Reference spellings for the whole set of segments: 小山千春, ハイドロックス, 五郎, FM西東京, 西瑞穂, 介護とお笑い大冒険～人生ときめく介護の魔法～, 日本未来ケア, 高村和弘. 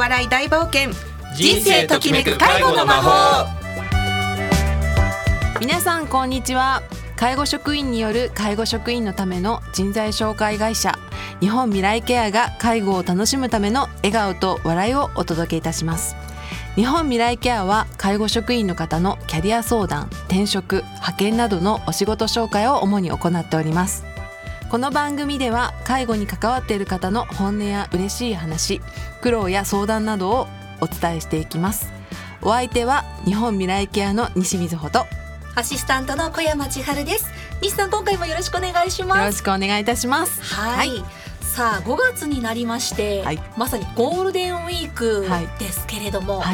笑い大冒険、人生ときめく介護の魔法。皆さんこんにちは。介護職員による介護職員のための人材紹介会社、日本未来ケアが介護を楽しむための笑顔と笑いをお届けいたします。日本未来ケアは介護職員の方のキャリア相談、転職、派遣などのお仕事紹介を主に行っております。この番組では介護に関わっている方の本音や嬉しい話、苦労や相談などをお伝えしていきます。お相手は日本未来ケアの西瑞穂とアシスタントの小山千春です。西さん、今回もよろしくお願いします。よろしくお願いいたします。はい、さあ5月になりまして、まさにゴールデンウィークですけれども、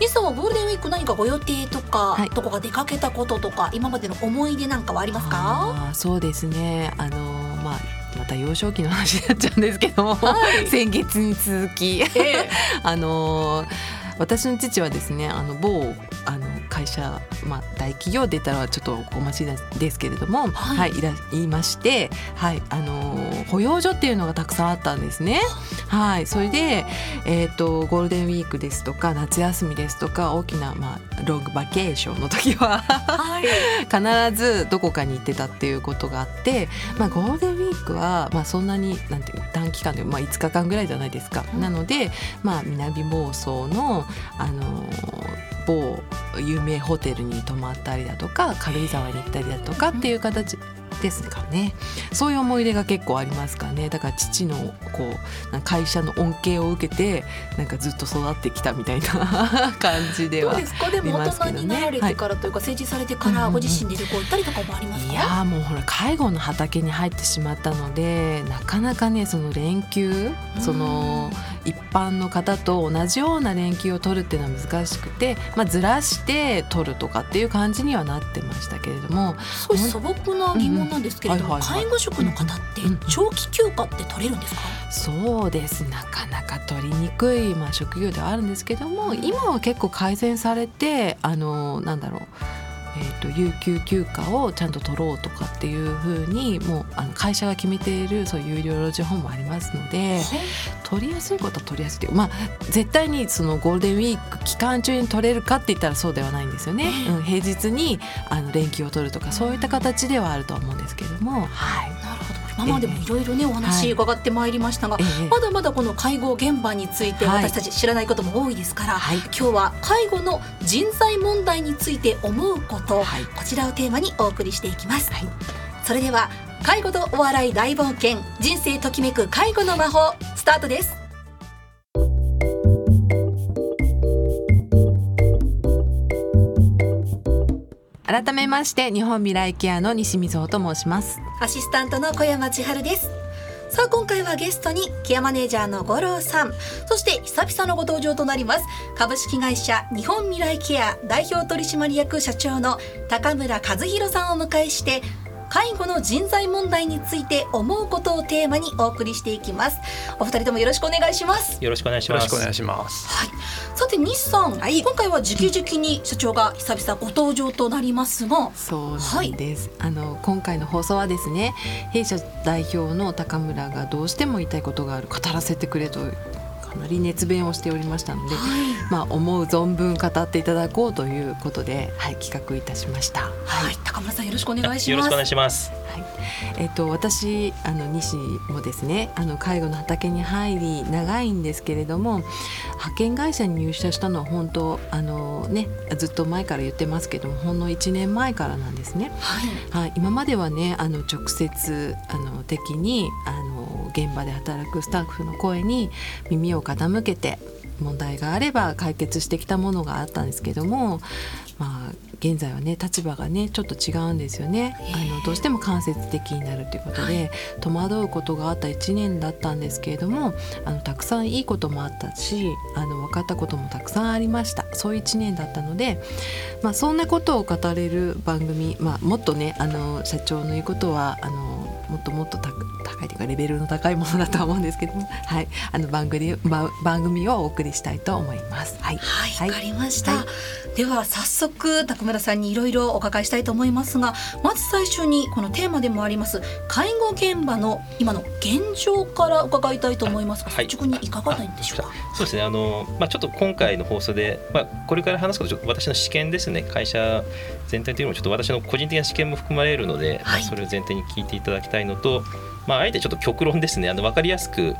西さんはゴールデンウィーク何かご予定とか、どこか出かけたこととか今までの思い出なんかはありますか？そうですね、また幼少期の話になっちゃうんですけども、先月に続き、私の父はですね、某会社、大企業で言ったらちょっとお待ちですけれども、いまして、保養所っていうのがたくさんあったんですね。それで、ゴールデンウィークですとか夏休みですとか大きな、ロングバケーションの時は必ずどこかに行ってたっていうことがあって、ゴールデンウィークは、そんなになんていう短期間で、5日間ぐらいじゃないですか。なので、南房総の某有名ホテルに泊まったりだとか軽井沢に行ったりだとかっていう形ですかね。そういう思い出が結構ありますかね。だから父のこうなんか会社の恩恵を受けてなんかずっと育ってきたみたいな感じではありますけどね。でも大人になられてからというか、成人されてからご自身で旅行行ったりとかもありますか？いや、もうほら介護の畑に入ってしまったので、なかなかね、その連休、その一般の方と同じような連休を取るっていうのは難しくて、ずらして取るとかっていう感じにはなってましたけれども。そう、素朴な疑問なんですけれども、介護職の方って長期休暇って取れるんですか？そうです。なかなか取りにくい、職業ではあるんですけども、今は結構改善されて、有給休暇をちゃんと取ろうとかっていう風にもう会社が決めているそういう有料老人ホームもありますので、取りやすいことは取りやすいという、絶対にそのゴールデンウィーク期間中に取れるかって言ったらそうではないんですよね。平日に連休を取るとかそういった形ではあると思うんですけども。なるほど。今までもいろいろね、お話伺ってまいりましたが、まだまだこの介護現場について私たち知らないことも多いですから、今日は介護の人材問題について思うこと、こちらをテーマにお送りしていきます。それでは介護とお笑い大冒険、人生ときめく介護の魔法、スタートです。改めまして、日本未来ケアの西瑞穂と申します。アシスタントの小山千春です。さあ、今回はゲストにケアマネージャーの五郎さん、そして久々のご登場となります株式会社日本未来ケア代表取締役社長の高村和弘さんをお迎えして、介護の人材問題について思うことをテーマにお送りしていきます。お二人ともよろしくお願いします。よろしくお願いします。さて西さん、今回はじきじきに社長が久々ご登場となりますが。そうなんです、今回の放送はですね、弊社代表の高村がどうしても言いたいことがある、語らせてくれとかなり熱弁をしておりましたので、思う存分語っていただこうということで、企画いたしました。高村さん、よろしくお願いします。よろしくお願いします。私西もですね、介護の畑に入り長いんですけれども、派遣会社に入社したのは本当ずっと前から言ってますけども、ほんの1年前からなんですね。今まではね、直接的に現場で働くスタッフの声に耳を傾けて問題があれば解決してきたものがあったんですけども、現在はね、立場がねちょっと違うんですよね。どうしても間接的になるということで、戸惑うことがあった1年だったんですけれども、たくさんいいこともあったし、分かったこともたくさんありました。そういう1年だったので、そんなことを語れる番組、もっとね、社長の言うことはもっともっと高いというかレベルの高いものだとは思うんですけども、はい、番組をお送りしたいと思います。はい、はい、わかりました、はい、では早速高村さんにいろいろお伺いしたいと思いますが、まず最初にこのテーマでもあります介護現場の今の現状から伺いたいと思いますが、率直にいかがなんでしょうか。そうですね、ちょっと今回の放送で、これから話すことは私の私見ですね、会社全体というよりもちょっと私の個人的な私見も含まれるので、はい、それを前提に聞いていただきたいのと、あえてちょっと極論ですね、分かりやすく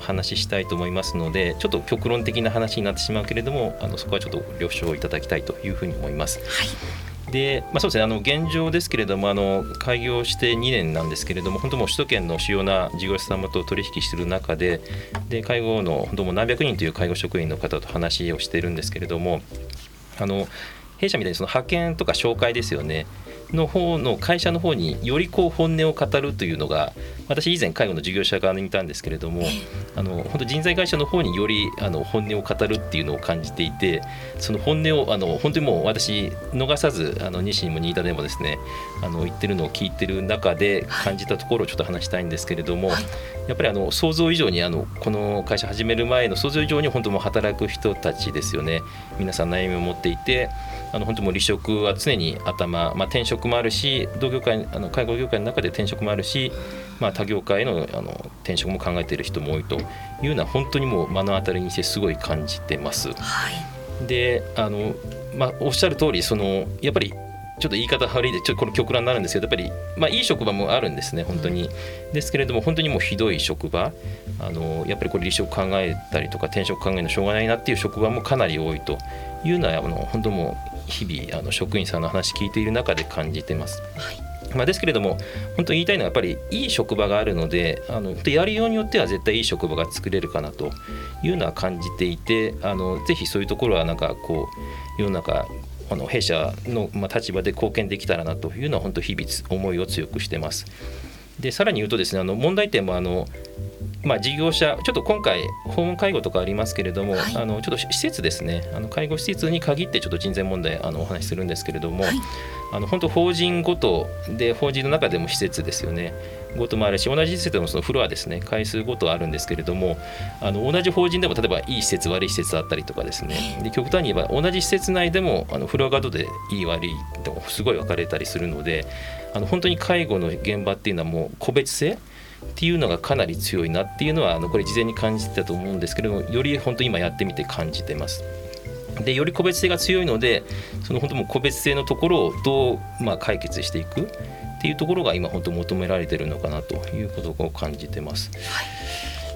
話したいと思いますので、ちょっと極論的な話になってしまうけれども、そこはちょっと了承いただきたいというふうに思います、はい、で、そうですね、現状ですけれども、開業して2年なんですけれども、本当もう首都圏の主要な事業者様と取引している中で、介護のどうも何百人という介護職員の方と話をしているんですけれども、弊社みたいにその派遣とか紹介ですよねの方の会社の方により本音を語るというのが、私以前介護の事業者側にいたんですけれども、本当人材会社の方により本音を語るっていうのを感じていて、その本音を本当にもう私逃さず西にも新田でもですね言ってるのを聞いてる中で感じたところをちょっと話したいんですけれども、やっぱり想像以上にこの会社始める前の想像以上に本当もう働く人たちですよね、皆さん悩みを持っていて、本当もう離職は常に頭、転職もあるし、同業界介護業界の中で転職もあるし、他業界の転職も考えている人も多いというのは本当にもう目の当たりにしてすごい感じてます、はい、でおっしゃる通り、やっぱりちょっと言い方悪いでこの極論になるんですけど、やっぱり、いい職場もあるんですね本当に、ですけれども本当にもうひどい職場、やっぱりこれ離職考えたりとか転職考えるのしょうがないなっていう職場もかなり多いというのは本当もう日々職員さんの話聞いている中で感じてます、はい、ですけれども本当に言いたいのはやっぱりいい職場があるので、やりようによっては絶対いい職場が作れるかなというのは感じていて、ぜひそういうところはなんか世の中弊社の立場で貢献できたらなというのは本当日々思いを強くしてます。でさらに言うとですね、問題点も事業者ちょっと今回訪問介護とかありますけれども、はい、ちょっと施設ですね、介護施設に限ってちょっと人材問題お話しするんですけれども、はい、本当法人ごとで法人の中でも施設ですよねごともあるし、同じ施設でもそのフロアですね回数ごとあるんですけれども、同じ法人でも例えばいい施設悪い施設だったりとかですね、で極端に言えば同じ施設内でもフロアごとでいい悪いとすごい分かれたりするので、本当に介護の現場っていうのはもう個別性っていうのがかなり強いなっていうのはこれ事前に感じてたと思うんですけれども、より本当に今やってみて感じてます。でより個別性が強いので、本当もう個別性のところをどう解決していくっていうところが今本当求められてるのかなということを感じてます、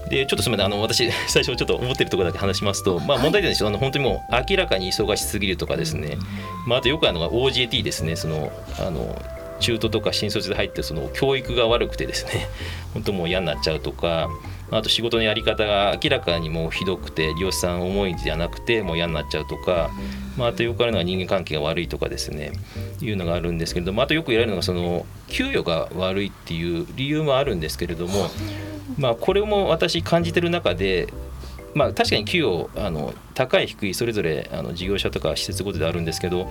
はい。でちょっとすみません、私最初ちょっと思ってるところだけ話しますと、問題点ですよ、本当にもう明らかに忙しすぎるとかですね、あとよくOJT ですね、中途とか新卒で入って教育が悪くてですね本当もう嫌になっちゃうとか、あと仕事のやり方が明らかにもうひどくて利用者さん思いじゃなくてもう嫌になっちゃうとか、あとよくあるのは人間関係が悪いとかですねいうのがあるんですけれども、あとよく言われるのが給与が悪いっていう理由もあるんですけれども、これも私感じてる中で、確かに給与高い低いそれぞれ事業者とか施設ごとであるんですけど、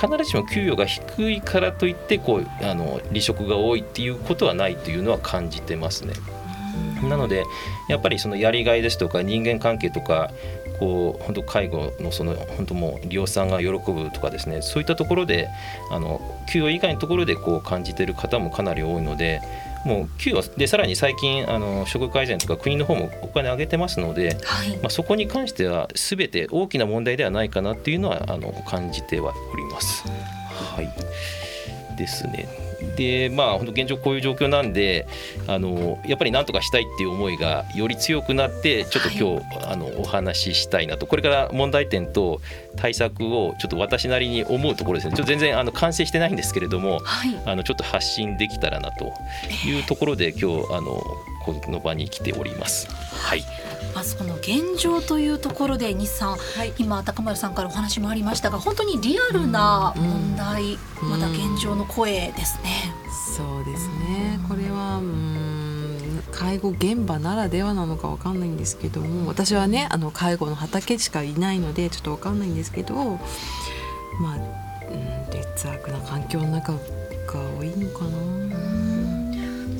必ずしも給与が低いからといって離職が多いっていうことはないというのは感じてますね。なのでやっぱりやりがいですとか人間関係とか本当介護の本当もう利用者さんが喜ぶとかですね、そういったところで給与以外のところで感じている方もかなり多いので、もう給与でさらに最近処遇改善とか国の方もお金上げてますので、はい、そこに関しては全て大きな問題ではないかなっていうのは感じてはおります、はい、ですね。で本当現状こういう状況なんでやっぱり何とかしたいっていう思いがより強くなって、ちょっと今日、はい、お話ししたいなと、これから問題点と対策をちょっと私なりに思うところですね。ちょっと全然完成してないんですけれども、はい、ちょっと発信できたらなというところで今日この場に来ております、はい。まずこの現状というところで西さん、はい、今高丸さんからお話もありましたが、本当にリアルな問題、まだ現状の声ですね。そうですね、これは介護現場ならではなのか分かんないんですけども、私はね介護の畑しかいないのでちょっと分かんないんですけど、劣悪な環境の中が多いのかな。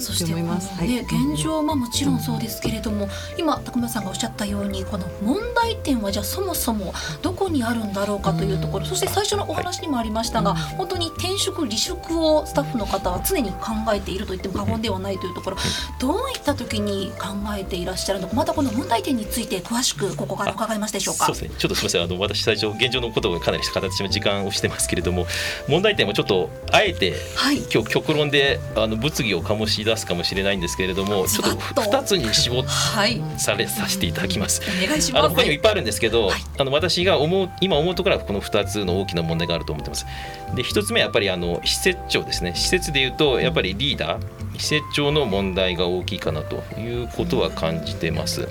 そして思います、はい、現状はもちろんそうですけれども、今高村さんがおっしゃったようにこの問題点はじゃあそもそもどこにあるんだろうかというところ、そして最初のお話にもありましたが、本当に転職離職をスタッフの方は常に考えていると言っても過言ではないというところ、どういった時に考えていらっしゃるのか、またこの問題点について詳しくここから伺いますでしょうか。そうですね、ちょっとすみません、私最初現状のことをかなり形の時間をしてますけれども、問題点もちょっとあえて、はい、今日極論で物議を醸し出すかもしれないんですけれども、ちょっと2つに絞って、はい、させていただきます。お願いします。他にもいっぱいあるんですけど、はい、私が今思うところはこの2つの大きな問題があると思ってます。で、1つ目はやっぱり施設長ですね。施設でいうとやっぱりリーダー、施設長の問題が大きいかなということは感じてます。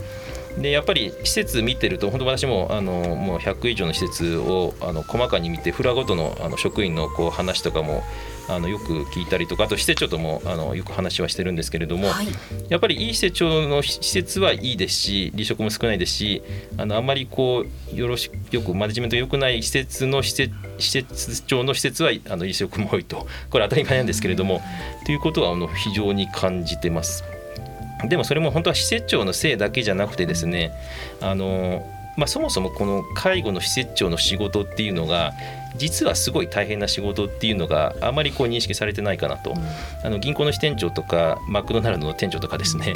で、やっぱり施設見てると本当私ももう100以上の施設を細かに見て、フロアごとの職員のこう話とかもよく聞いたりとか、あと施設長ともよく話はしてるんですけれども、はい、やっぱりいい施設長の施設はいいですし、離職も少ないですし、あんまりこうよくマネジメント良くない施設長の施設は離職も多いと、これ当たり前なんですけれども、ということは非常に感じてます。でもそれも本当は施設長のせいだけじゃなくてですね、そもそもこの介護の施設長の仕事っていうのが実はすごい大変な仕事っていうのがあまりこう認識されてないかなと、銀行の支店長とかマクドナルドの店長とかですね、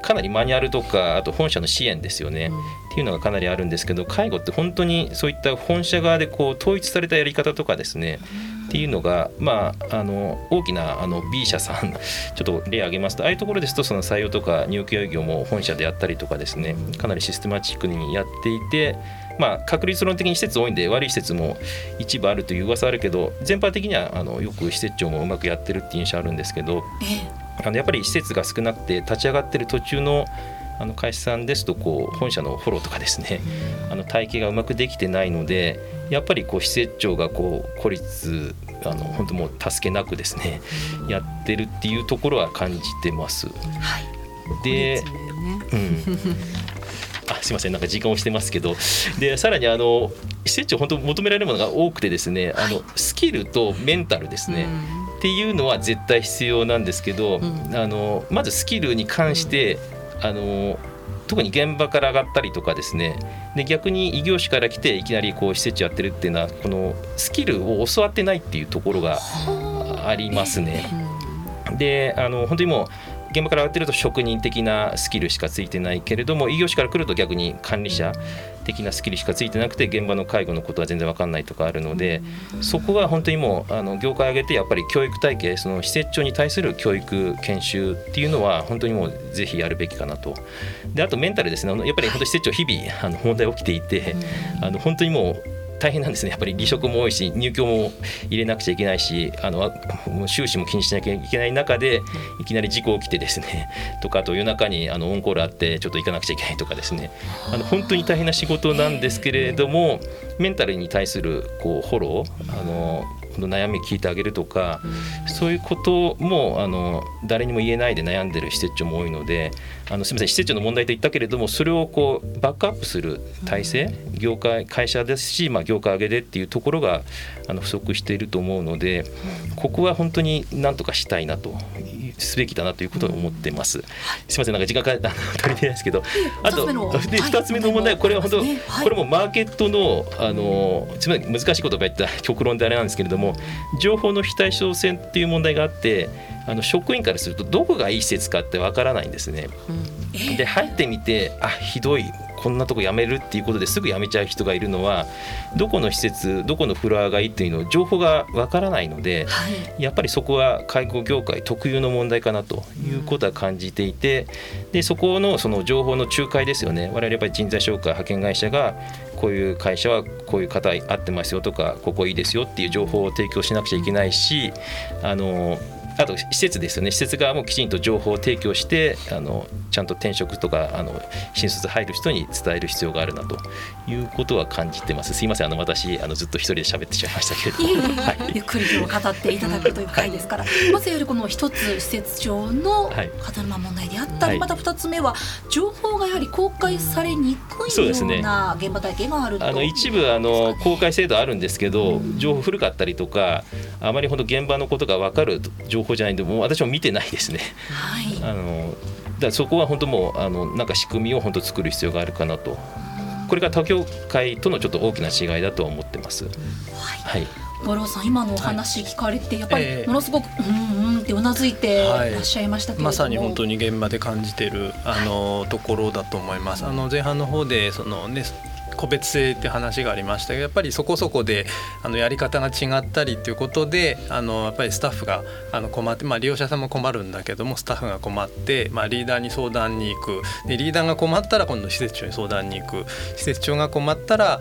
かなりマニュアルとか、あと本社の支援ですよね、っていうのがかなりあるんですけど、介護って本当にそういった本社側でこう統一されたやり方とかですね、っていうのが、大きなB 社さんちょっと例を挙げますと、ああいうところですとその採用とか入居営業も本社でやったりとかですね、かなりシステマチックにやっていて、確率論的に施設多いんで悪い施設も一部あるという噂あるけど、全般的にはよく施設長もうまくやってるっていう印象あるんですけど、やっぱり施設が少なくて立ち上がってる途中の会社さんですとこう本社のフォローとかですね、体系がうまくできてないので、やっぱりこう施設長がこう孤立本当もう助けなくですねやってるっていうところは感じてます、はい、で、すいません、なんか時間をしてますけど、でさらに施設長本当求められるものが多くてですね、スキルとメンタルですね、っていうのは絶対必要なんですけど、まずスキルに関して、特に現場から上がったりとかですね、で逆に異業種から来ていきなりこう施設長やってるっていうのは、このスキルを教わってないっていうところがありますね。で本当にもう現場から上がってると職人的なスキルしかついてないけれども、異業種から来ると逆に管理者的なスキルしかついてなくて、現場の介護のことは全然分かんないとかあるので、そこは本当にもう業界を挙げてやっぱり教育体系、その施設長に対する教育研修っていうのは本当にもうぜひやるべきかなと。であとメンタルですね、やっぱり本当に施設長日々問題起きていて、本当にもう大変なんですね。やっぱり離職も多いし、入居も入れなくちゃいけないし、収支も気にしなきゃいけない中でいきなり事故起きてですねとか、あと夜中にオンコールあってちょっと行かなくちゃいけないとかですね、本当に大変な仕事なんですけれども、メンタルに対するこうフォロー、悩み聞いてあげるとか、そういうことも誰にも言えないで悩んでる施設長も多いので、すみません、施設長の問題と言ったけれども、それをこうバックアップする体制、業界会社ですし、業界上げでっていうところが不足していると思うので、ここは本当に何とかしたいなとすべきだなということを思ってます、すみません、なんか時間が足りてないですけど、あと2つ目の問題、これは本当、これもマーケットのつまり難しいことが言った極論であれなんですけれども、情報の非対称性っていう問題があって、職員からするとどこがいい施設かってわからないんですね、で入ってみて、ひどい、こんなとこ辞めるっていうことですぐ辞めちゃう人がいるのは、どこの施設、どこのフロアがいいっていうの情報がわからないので、やっぱりそこは介護業界特有の問題かなということは感じていて、でそこのその情報の仲介ですよね。我々やっぱり人材紹介、派遣会社がこういう会社はこういう方合ってますよとか、ここいいですよっていう情報を提供しなくちゃいけないし、あと施設ですよね。施設側もきちんと情報を提供して、ちゃんと転職とか新卒入る人に伝える必要があるなということは感じてます。すいません、私ずっと一人で喋ってしまいましたけれども、ゆっくりと語っていただくという回ですから、まずやはりこの一つ施設長の方の問題であったり、また二つ目は情報がやはり公開されにくいような現場体系があると、一部公開制度あるんですけど、情報古かったりとか、あまりほど現場のことが分かる情報向じゃないんで、もう私も見てないですね、はい、だからそこは本当もうなんか仕組みを本当作る必要があるかなと、これが他協会とのちょっと大きな違いだとは思ってます、はいはい。五郎さん、今のお話聞かれてやっぱりものすごくうんうんってうなずいていらっしゃいましたけれども、はい、まさに本当に現場で感じているところだと思います。前半の方でそのね個別性って話がありましたけど、やっぱりそこそこでやり方が違ったりということでやっぱりスタッフが困って、まあ、利用者さんも困るんだけどもスタッフが困って、まあ、リーダーに相談に行く、でリーダーが困ったら今度施設長に相談に行く、施設長が困ったら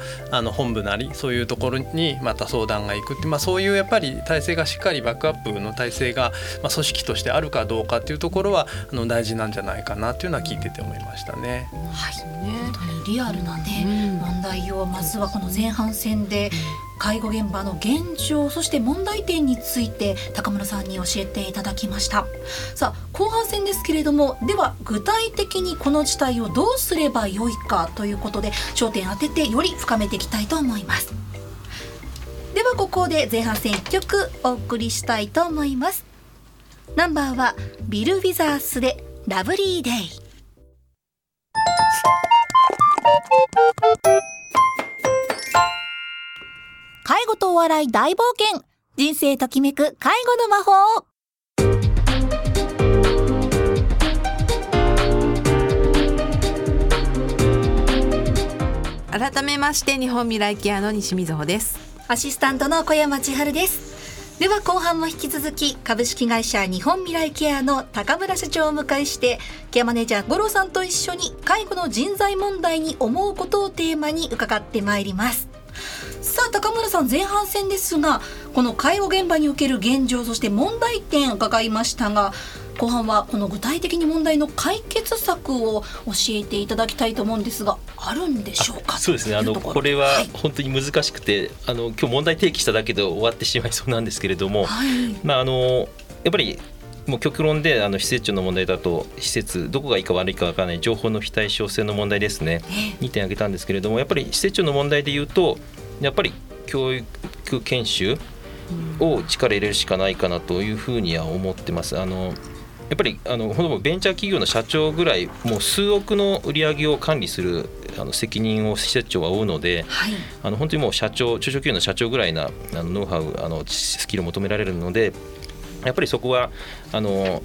本部なりそういうところにまた相談が行くって、まあ、そういうやっぱり体制がしっかりバックアップの体制が、まあ、組織としてあるかどうかっていうところは大事なんじゃないかなというのは聞いてて思いましたね。はいね、本当にリアルなね、うん、問題をまずはこの前半戦で介護現場の現状、そして問題点について高村さんに教えていただきました。さあ後半戦ですけれども、では具体的にこの事態をどうすればよいかということで焦点当ててより深めていきたいと思います。ではここで前半戦1曲お送りしたいと思います。ナンバーはビル・ウィザースでラブリーデイ。介護とお笑い大冒険、人生ときめく介護の魔法。改めまして日本未来ケアの西瑞穂です。アシスタントの小山千春です。では後半も引き続き株式会社日本未来ケアの高村社長をお迎えしてケアマネージャー五郎さんと一緒に介護の人材問題に思うことをテーマに伺ってまいります。さあ高村さん、前半戦ですがこの介護現場における現状、そして問題点伺いましたが、後半はこの具体的に問題の解決策を教えていただきたいと思うんですが、あるんでしょうか。そうですね、これは本当に難しくて、今日問題提起しただけで終わってしまいそうなんですけれども、はい、まあ、やっぱりもう極論で施設長の問題だと、施設どこがいいか悪いか分からない情報の非対称性の問題ですね、2点挙げたんですけれども、やっぱり施設長の問題でいうとやっぱり教育研修を力入れるしかないかなというふうには思ってます。やっぱりベンチャー企業の社長ぐらいもう数億の売り上げを管理する責任を施設長は負うので、はい、本当にもう中小企業の社長ぐらいなノウハウスキルを求められるので、やっぱりそこはも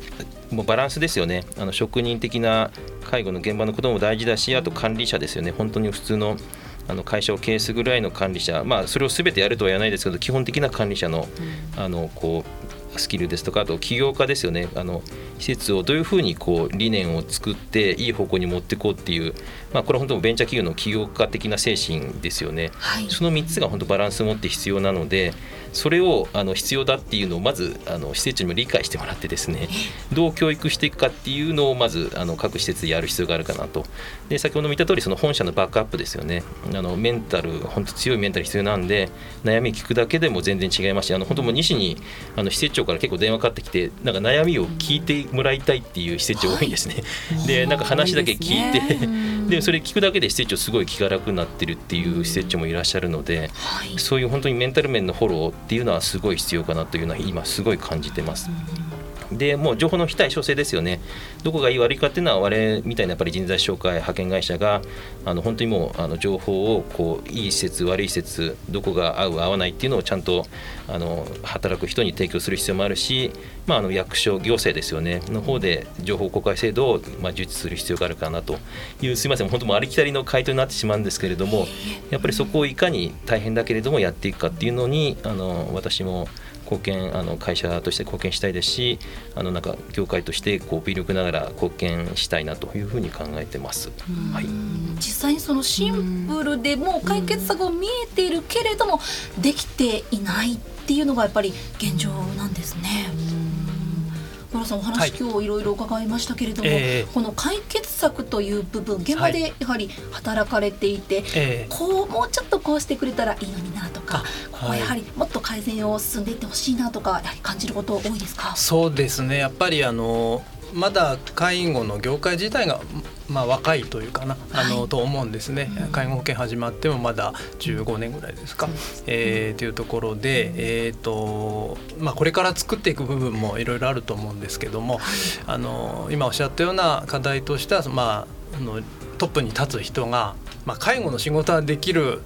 うバランスですよね。職人的な介護の現場のことも大事だし、あと管理者ですよね。本当に普通の会社を経営するぐらいの管理者、まあ、それを全てやるとは言わないですけど、基本的な管理者の、こうスキルですとか、あと起業家ですよね。施設をどういうふうにこう理念を作っていい方向に持っていこうっていう、まあ、これは本当ベンチャー企業の起業家的な精神ですよね、はい、その3つが本当バランスを持って必要なので、それを必要だっていうのをまず施設にも理解してもらってですね、どう教育していくかっていうのをまず各施設でやる必要があるかなと。で先ほど見た通り、その本社のバックアップですよね。メンタル、本当強いメンタル必要なんで、悩み聞くだけでも全然違いますし、本当もう西に施設長から結構電話かかってきて、なんか悩みを聞いてもらいたいっていう施設長多いんですね、はい、でなんか話だけ聞いて、でそれ聞くだけで施設長すごい気が楽になってるっていう施設長もいらっしゃるので、はい、そういう本当にメンタル面のフォローっていうのはすごい必要かなというのは今すごい感じてます。でもう情報の非対称性ですよね。どこがいい悪いかっていうのは、我々みたいなやっぱり人材紹介派遣会社が本当にもう情報をこういい施設悪い施設、どこが合う合わないっていうのをちゃんと働く人に提供する必要もあるし、まあ、役所行政ですよねの方で情報公開制度を充実する必要があるかなという、すいません本当もうありきたりの回答になってしまうんですけれども、やっぱりそこをいかに大変だけれどもやっていくかっていうのに私も会社として貢献したいですし、なんか業界としてこう微力ながら貢献したいなというふうに考えてます、はい、実際にそのシンプルでもう解決策が見えているけれどもできていないっていうのがやっぱり現状なんですね。五郎さん、お話今日いろいろ伺いましたけれども、はい、この解決策という部分、現場でやはり働かれていて、はい、こうもうちょっとこうしてくれたらいいのになとか、ここやはりもっと改善を進んでいってほしいなとか、やはり感じること多いですか。そうですね、やっぱりまだ介護の業界自体が、若いというかな、と思うんですね。介護保険始まってもまだ15年ぐらいですか、というところで、これから作っていく部分もいろいろあると思うんですけども、今おっしゃったような課題としては、トップに立つ人が、介護の仕事はできる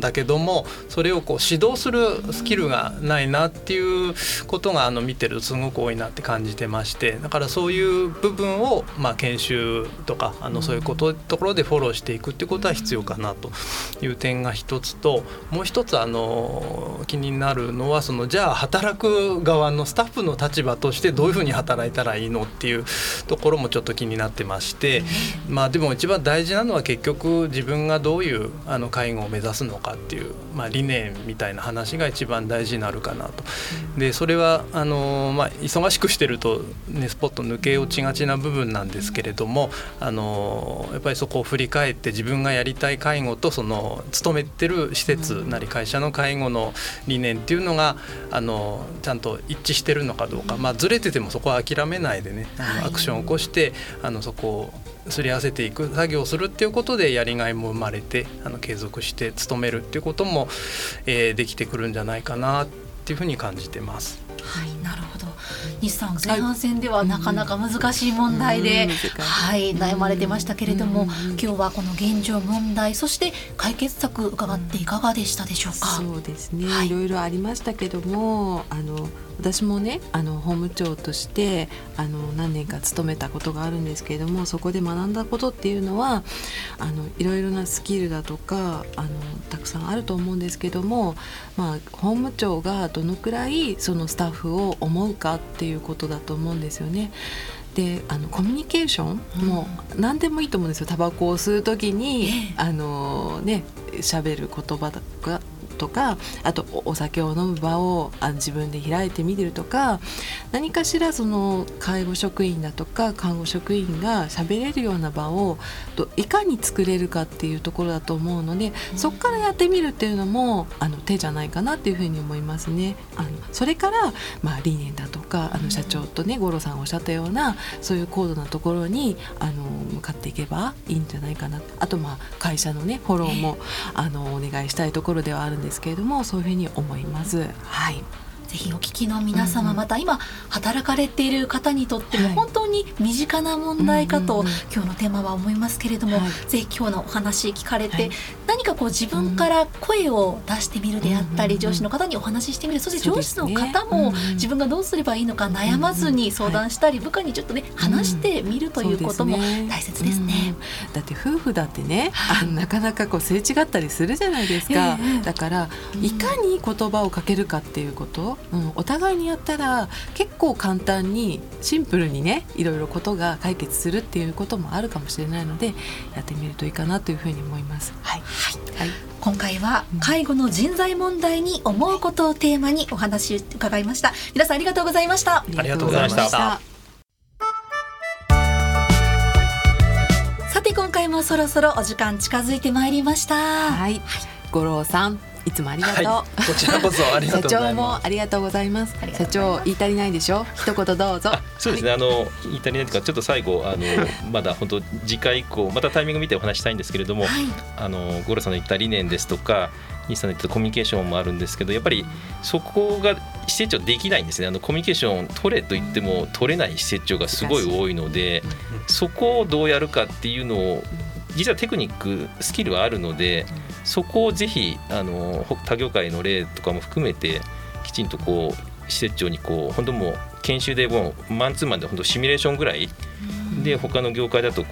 だけども、それを指導するスキルがないなっていうことが見てるすごく多いなって感じてまして、だからそういう部分を、研修とかそういうところでフォローしていくっていうことは必要かなという点が一つと、もう一つ気になるのは、じゃあ働く側のスタッフの立場としてどういうふうに働いたらいいのっていうところもちょっと気になってまして、でも一番大事なのは結局自分がどういう介護を目指すのかっていう、理念みたいな話が一番大事になるかなと。でそれは忙しくしてると、スポット抜け落ちがちな部分なんですけれども、やっぱりそこを振り返って、自分がやりたい介護と勤めてる施設なり会社の介護の理念っていうのがちゃんと一致してるのかどうか、ずれててもそこは諦めないでね、アクションを起こしてそこをすり合わせていく作業をするっていうことで、やりがいも生まれて継続して勤めるっていうことも、できてくるんじゃないかなっていうふうに感じてます。はい、なるほど。西さん、前半戦ではなかなか難しい問題で、悩まれてましたけれども、今日はこの現状、問題、そして解決策伺っていかがでしたでしょうか。そうですね、いろいろありましたけども、私もね、法務長として何年か勤めたことがあるんですけれども、そこで学んだことっていうのは、いろいろなスキルだとかたくさんあると思うんですけども、法務長がどのくらいスタッフを思うかっていうことだと思うんですよね。でコミュニケーションも何でもいいと思うんですよ。タバコを吸う時に喋る言葉だとかあとお酒を飲む場を自分で開いてみてるとか、何かしら介護職員だとか看護職員が喋れるような場をいかに作れるかっていうところだと思うので、そこからやってみるっていうのも手じゃないかなっていうふうに思いますね。それから、理念だとか社長とね、五郎さんおっしゃったようなそういう高度なところに向かっていけばいいんじゃないかな。あと会社のね、フォローもお願いしたいところではあるんですけれども、そういうふうに思います。はい、ぜひお聞きの皆様、また今働かれている方にとっても本当に身近な問題かと、今日のテーマは思いますけれども、ぜひ今日のお話聞かれて、何か自分から声を出してみるであったり、上司の方にお話ししてみる、そして上司の方も自分がどうすればいいのか悩まずに相談したり、部下にちょっとね話してみるということも大切ですね。だって夫婦だってね、なかなかすれ違ったりするじゃないですか。だからいかに言葉をかけるかっていうこと、お互いにやったら結構簡単にシンプルにね、いろいろことが解決するっていうこともあるかもしれないので、やってみるといいかなというふうに思います。今回は介護の人材問題に思うことをテーマにお話伺いました。皆さんありがとうございました。ありがとうございました。さて今回もそろそろお時間近づいてまいりました。五郎さん、いつもありがとう。こちらこそありがとうございます。社長もありがとうございます。社長、言い足りないでしょ。一言どうぞ。そうですね、言い足りないというか、ちょっと最後まだ本当次回以降またタイミング見てお話したいんですけれども、五郎さんの言った理念ですとか、西さんの言ったコミュニケーションもあるんですけど、やっぱりそこが非成長できないんですね。コミュニケーション取れと言っても取れない非成長がすごい多いので、そこをどうやるかっていうのを、実はテクニックスキルはあるので、そこをぜひ他業界の例とかも含めてきちんと施設長に本当もう研修でもうマンツーマンで本当シミュレーションぐらいで、他の業界だと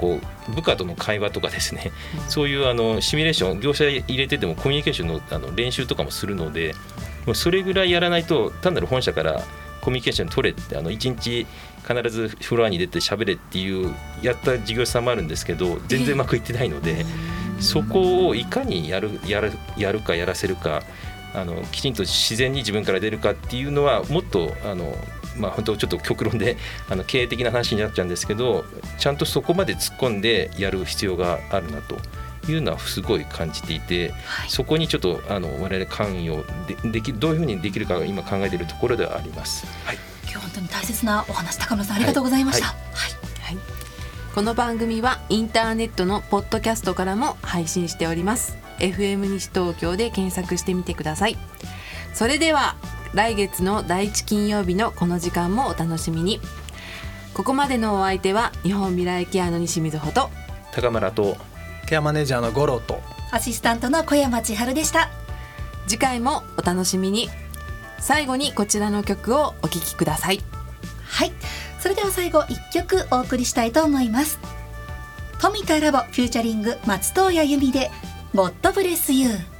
部下との会話とかですね、そういうシミュレーション業者入れててもコミュニケーションの練習とかもするので、もうそれぐらいやらないと、単なる本社からコミュニケーション取れって1日必ずフロアに出て喋れっていうやった事業者さんもあるんですけど、全然うまくいってないので、そこをいかにやるかやらせるか、きちんと自然に自分から出るかっていうのは、もっと本当ちょっと極論で経営的な話になっちゃうんですけど、ちゃんとそこまで突っ込んでやる必要があるなというのはすごい感じていて、そこにちょっと我々関与できどういうふうにできるか今考えているところではあります。今日本当に大切なお話、高村さんありがとうございました。はい、この番組はインターネットのポッドキャストからも配信しております。 FM 西東京で検索してみてください。それでは来月の第1金曜日のこの時間もお楽しみに。ここまでのお相手は日本未来ケアの西瑞穂と高村とケアマネージャーの五郎とアシスタントの小山千春でした。次回もお楽しみに。最後にこちらの曲をお聴きください。はい、それでは最後1曲お送りしたいと思います。富田ラボフューチャリング松任谷由実でゴッドブレスユー。